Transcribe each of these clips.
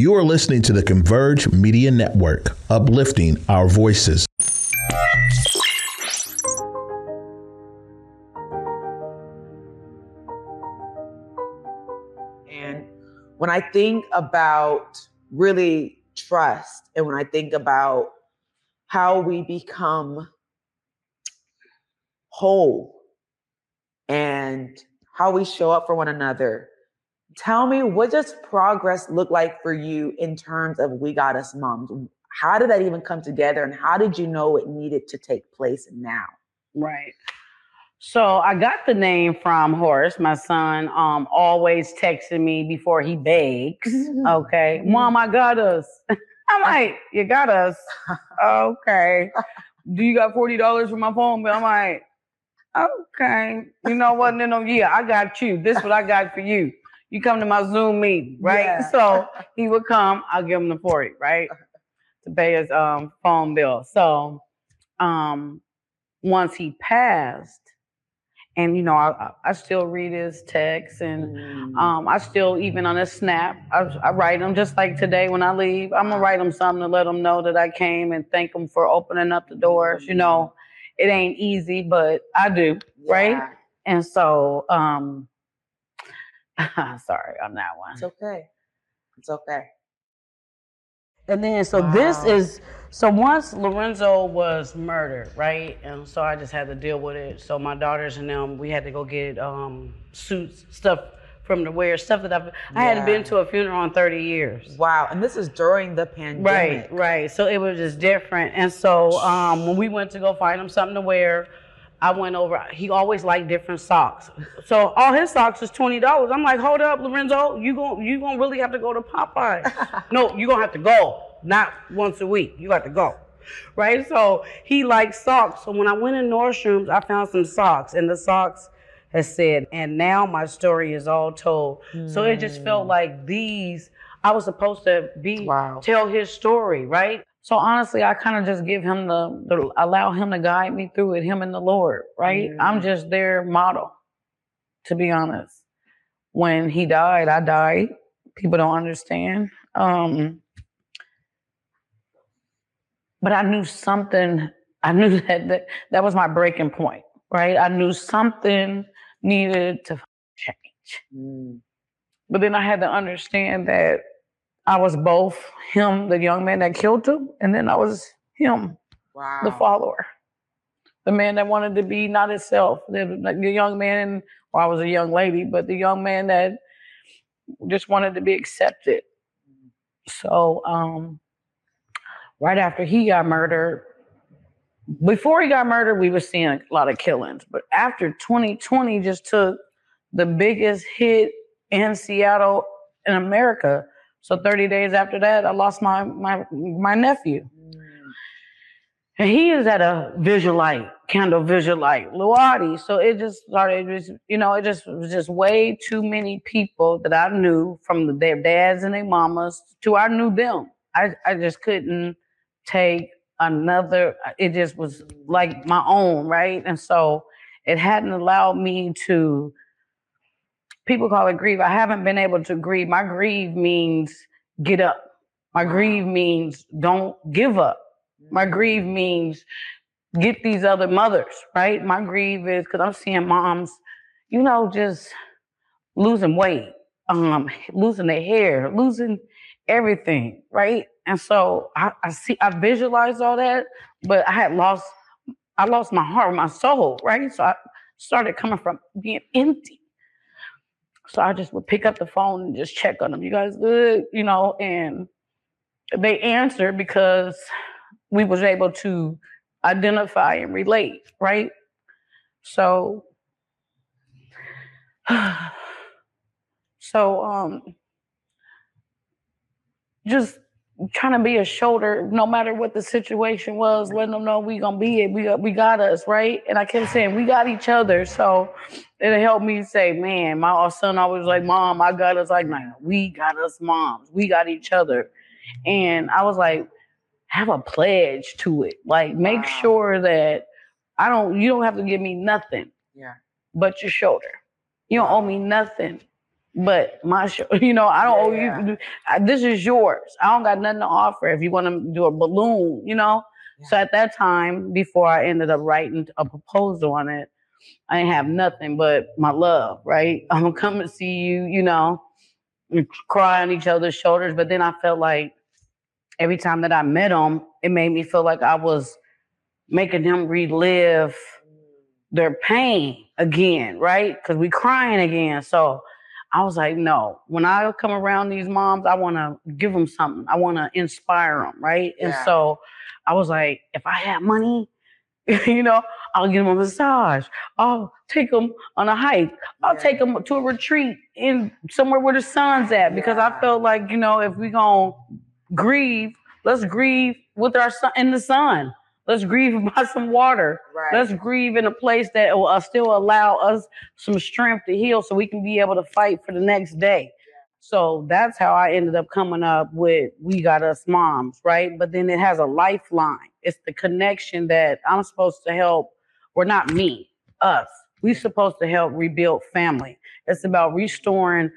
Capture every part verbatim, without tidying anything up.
You are listening to the Converge Media Network, uplifting our voices. And when I think about really trust, and when I think about how we become whole and how we show up for one another, tell me, what does progress look like for you in terms of We Got Us Moms? How did that even come together, and how did you know it needed to take place now? Right. So I got the name from Horace. My son um, always texted me before he bakes. Okay. Mom, I got us. I'm like, you got us? Okay. Do you got forty dollars for my phone bill? I'm like, okay. You know what? No, no, yeah, I got you. This is what I got for you. You come to my Zoom meeting, right? Yeah. So he would come. I'll give him the forty, right, to pay his um, phone bill. So um, once he passed, and, you know, I, I still read his texts, and mm. um, I still, even on a snap, I, I write him, just like today when I leave. I'm going to write him something to let him know that I came and thank him for opening up the doors. Mm. You know, it ain't easy, but I do, yeah. Right? And so, um, sorry on that one. It's okay. It's okay. And then, so wow. this is, so once Lorenzo was murdered, right? And so I just had to deal with it. So my daughters and them, we had to go get um, suits, stuff from the wear, stuff that I've, yeah. I hadn't been to a funeral in thirty years. Wow, and this is during the pandemic. Right, right. So it was just different. And so um, when we went to go find him something to wear, I went over, he always liked different socks. So all his socks is twenty dollars. I'm like, hold up, Lorenzo, you gon' you gon' really have to go to Popeye's. No, you're gonna have to go. Not once a week, you have to go. Right? So he likes socks. So when I went in Nordstrom's, I found some socks, and the socks has said, and now my story is all told. Mm. So it just felt like these, I was supposed to be, wow. tell his story, right? So honestly, I kind of just give him the, the, allow him to guide me through it, him and the Lord, right? Mm-hmm. I'm just their model, to be honest. When he died, I died. People don't understand. Um, but I knew something, I knew that, that that was my breaking point, right? I knew something needed to change. Mm. But then I had to understand that I was both him, the young man that killed him, and then I was him, wow. the follower, the man that wanted to be not himself, the, like the young man, well, I was a young lady, but the young man that just wanted to be accepted. So um, right after he got murdered, before he got murdered, we were seeing a lot of killings, but after twenty twenty just took the biggest hit in Seattle in America. So thirty days after that, I lost my my, my nephew. Mm. And he is at a visual light, candle visual light, Luati. So it just started, it just, you know, it just it was just way too many people that I knew, from their dads and their mamas to I knew them. I, I just couldn't take another, it just was like my own, right? And so it hadn't allowed me to, people call it grieve. I haven't been able to grieve. My grieve means get up. My grieve means don't give up. My grieve means get these other mothers, right? My grieve is, because I'm seeing moms, you know, just losing weight, um, losing their hair, losing everything, right? And so I, I see, I visualized all that, but I had lost, I lost my heart, my soul, right? So I started coming from being empty. So I just would pick up the phone and just check on them. You guys good? You know, and they answered because we was able to identify and relate, right? So, so um, just trying to be a shoulder, no matter what the situation was, letting them know we gonna be it. We got, we got us, right? And I kept saying, we got each other. So it helped me say, man, my son always like, Mom, I got us. Like, man, we got us moms. We got each other. And I was like, have a pledge to it. Like, make wow. sure that I don't, you don't have to give me nothing yeah. but your shoulder. You don't owe me nothing but my show, you know, I don't yeah. owe you. I, this is yours. I don't got nothing to offer. If you want to do a balloon, you know. Yeah. So at that time, before I ended up writing a proposal on it, I didn't have nothing but my love, right? I'm going to come and see you, you know, and cry on each other's shoulders. But then I felt like every time that I met him, it made me feel like I was making him relive their pain again, right? Because we crying again. So I was like, no, when I come around these moms, I want to give them something. I want to inspire them, right? Yeah. And so I was like, if I had money, you know, I'll give them a massage. I'll take them on a hike. I'll yeah. take them to a retreat in somewhere where the sun's at, because yeah. I felt like, you know, if we gonna grieve, let's grieve with our sun in the sun. Let's grieve by some water. Right. Let's grieve in a place that will uh, still allow us some strength to heal, so we can be able to fight for the next day. Yeah. So that's how I ended up coming up with We Got Us Moms, right? But then it has a lifeline. It's the connection that I'm supposed to help, or not me, us. We're supposed to help rebuild family. It's about restoring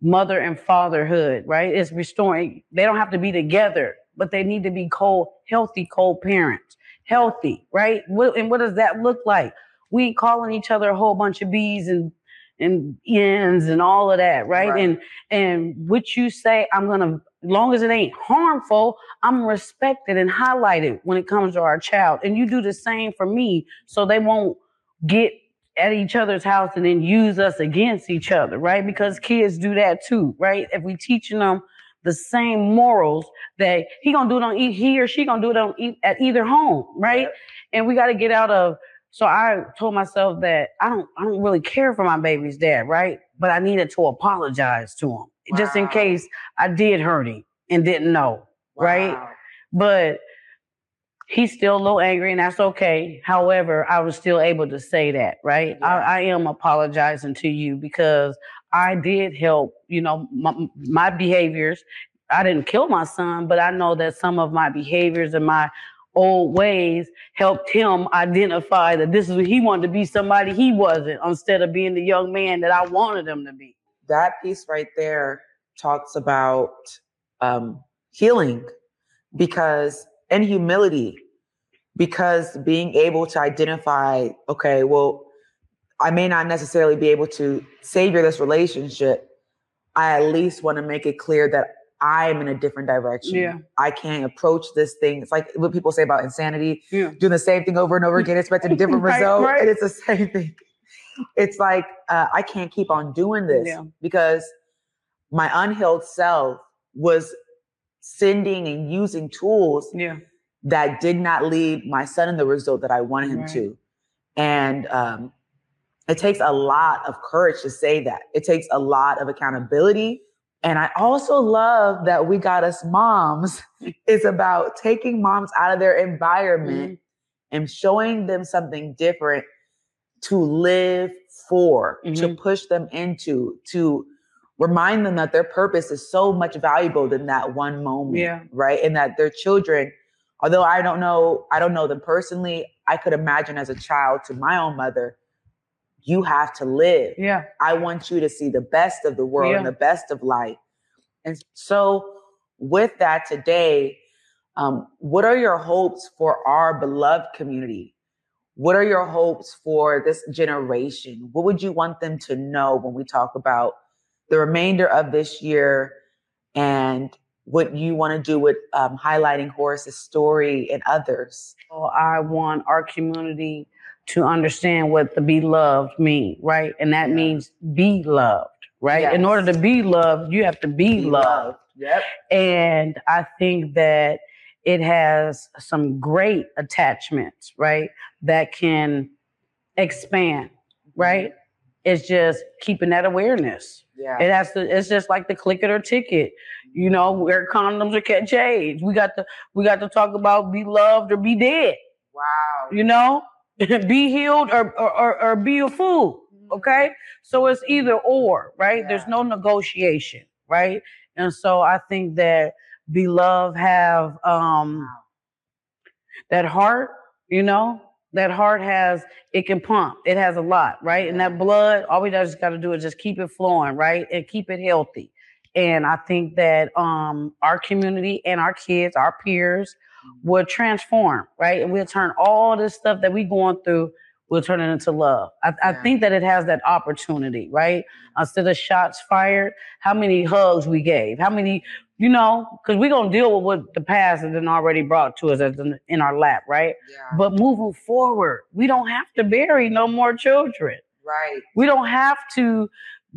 mother and fatherhood, right? It's restoring. They don't have to be together, but they need to be co healthy, co-parents, healthy, right? What, and what does that look like? We ain't calling each other a whole bunch of bees and and yens and all of that, right? right? And and what you say, I'm gonna, as long as it ain't harmful, I'm respected and highlighted when it comes to our child. And you do the same for me, so they won't get at each other's house and then use us against each other, right? Because kids do that too, right? If we teaching them the same morals, that he gonna do it on e- he or she gonna do it on e- at either home, right? Yep. And we got to get out of. So I told myself that I don't, I don't really care for my baby's dad, right? But I needed to apologize to him, wow. just in case I did hurt him and didn't know, wow. right? But he's still a little angry, and that's okay. However, I was still able to say that, right? Yeah. I, I am apologizing to you because I did help, you know, my, my behaviors. I didn't kill my son, but I know that some of my behaviors and my old ways helped him identify that this is what he wanted to be, somebody he wasn't, instead of being the young man that I wanted him to be. That piece right there talks about um, healing because and humility, because being able to identify, okay, well, I may not necessarily be able to savior this relationship. I at least want to make it clear that I'm in a different direction. Yeah. I can't approach this thing. It's like what people say about insanity, yeah. doing the same thing over and over again, expecting a different right, result. Right. And it's the same thing. It's like, uh, I can't keep on doing this yeah. because my unhealed self was sending and using tools yeah. that did not lead my son in the result that I wanted him right. to. And, um, it takes a lot of courage to say that. It takes a lot of accountability. And I also love that We Got Us Moms is about taking moms out of their environment mm-hmm. and showing them something different to live for, mm-hmm. to push them into, to remind them that their purpose is so much valuable than that one moment, yeah. right? And that their children, although I don't know, I don't know them personally, I could imagine as a child to my own mother, you have to live. Yeah. I want you to see the best of the world yeah. and the best of life. And so with that today, um, what are your hopes for our beloved community? What are your hopes for this generation? What would you want them to know when we talk about the remainder of this year and what you want to do with um, highlighting Horace's story and others? Well, I want our community to understand what the be loved mean, right? And that yeah. means be loved, right? Yes. In order to be loved, you have to be, be loved. loved. Yep. And I think that it has some great attachments, right? That can expand, right? Mm-hmm. It's just keeping that awareness. Yeah. It has to, it's just like the click it or ticket, you know, wear condoms or catch AIDS. We got to, we got to talk about be loved or be dead. Wow. You know? Be healed or, or or be a fool, okay? So it's either or, right? Yeah. There's no negotiation, right? And so I think that be love have um, that heart, you know, That heart has, it can pump. It has a lot, right? And that blood, all we just got to do is just keep it flowing, right? And keep it healthy. And I think that um, our community and our kids, our peers, will transform, right? And we'll turn all this stuff that we're going through, we'll turn it into love. I, yeah. I think that it has that opportunity, right? Instead of shots fired, how many hugs we gave, how many, you know, because we're going to deal with what the past has been already brought to us as in, in our lap, right? Yeah. But moving forward, we don't have to bury no more children. Right. We don't have to,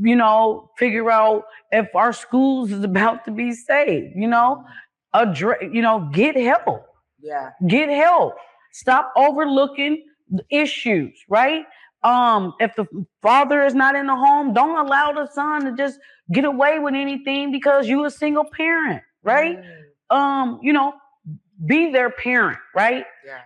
you know, figure out if our schools is about to be saved, you know? Address, you know, get help. Yeah. Get help. Stop overlooking the issues, right? Um, if the father is not in the home, don't allow the son to just get away with anything because you a single parent, right? Mm. Um, you know, be their parent, right? Yeah.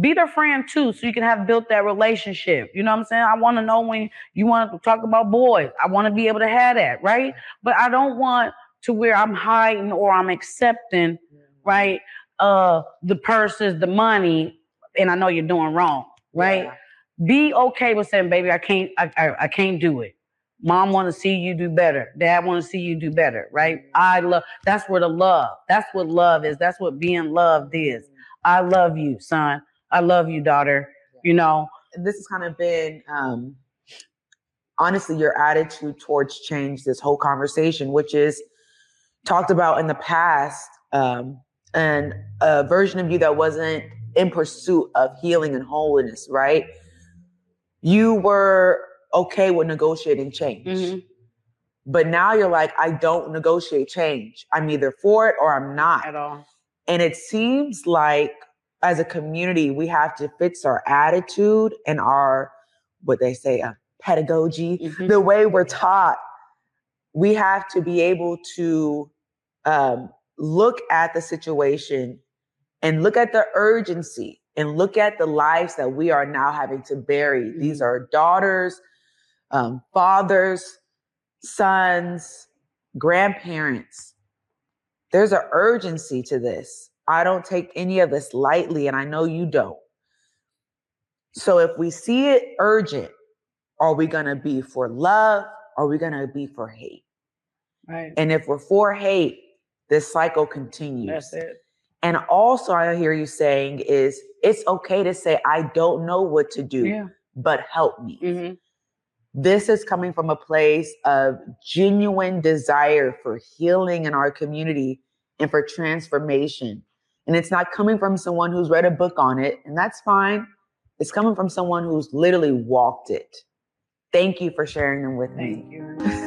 Be their friend too, so you can have built that relationship. You know what I'm saying? I want to know when you want to talk about boys. I want to be able to have that, right? But I don't want to where I'm hiding or I'm accepting, right, uh, the purses, the money, and I know you're doing wrong, right? Yeah. Be okay with saying, baby, I can't, I, I, I can't do it. Mom want to see you do better. Dad want to see you do better, right? Mm-hmm. I love. That's where the love. That's what love is. That's what being loved is. Mm-hmm. I love you, son. I love you, daughter. Yeah. You know, this has kind of been. Um, honestly, your attitude towards change. This whole conversation, which is. Talked about in the past, um, and a version of you that wasn't in pursuit of healing and wholeness, right? You were okay with negotiating change. Mm-hmm. But now you're like, I don't negotiate change. I'm either for it or I'm not. At all. And it seems like as a community, we have to fix our attitude and our, what they say, uh, pedagogy, mm-hmm. the way we're taught. We have to be able to Um, look at the situation and look at the urgency and look at the lives that we are now having to bury. Mm-hmm. These are daughters, um, fathers, sons, grandparents. There's an urgency to this. I don't take any of this lightly, and I know you don't. So if we see it urgent, are we going to be for love? Are we going to be for hate? Right. And if we're for hate, this cycle continues. That's it. And also I hear you saying is it's okay to say, I don't know what to do, yeah. but help me. Mm-hmm. This is coming from a place of genuine desire for healing in our community and for transformation. And it's not coming from someone who's read a book on it, and that's fine. It's coming from someone who's literally walked it. Thank you for sharing them with Thank me. Thank you.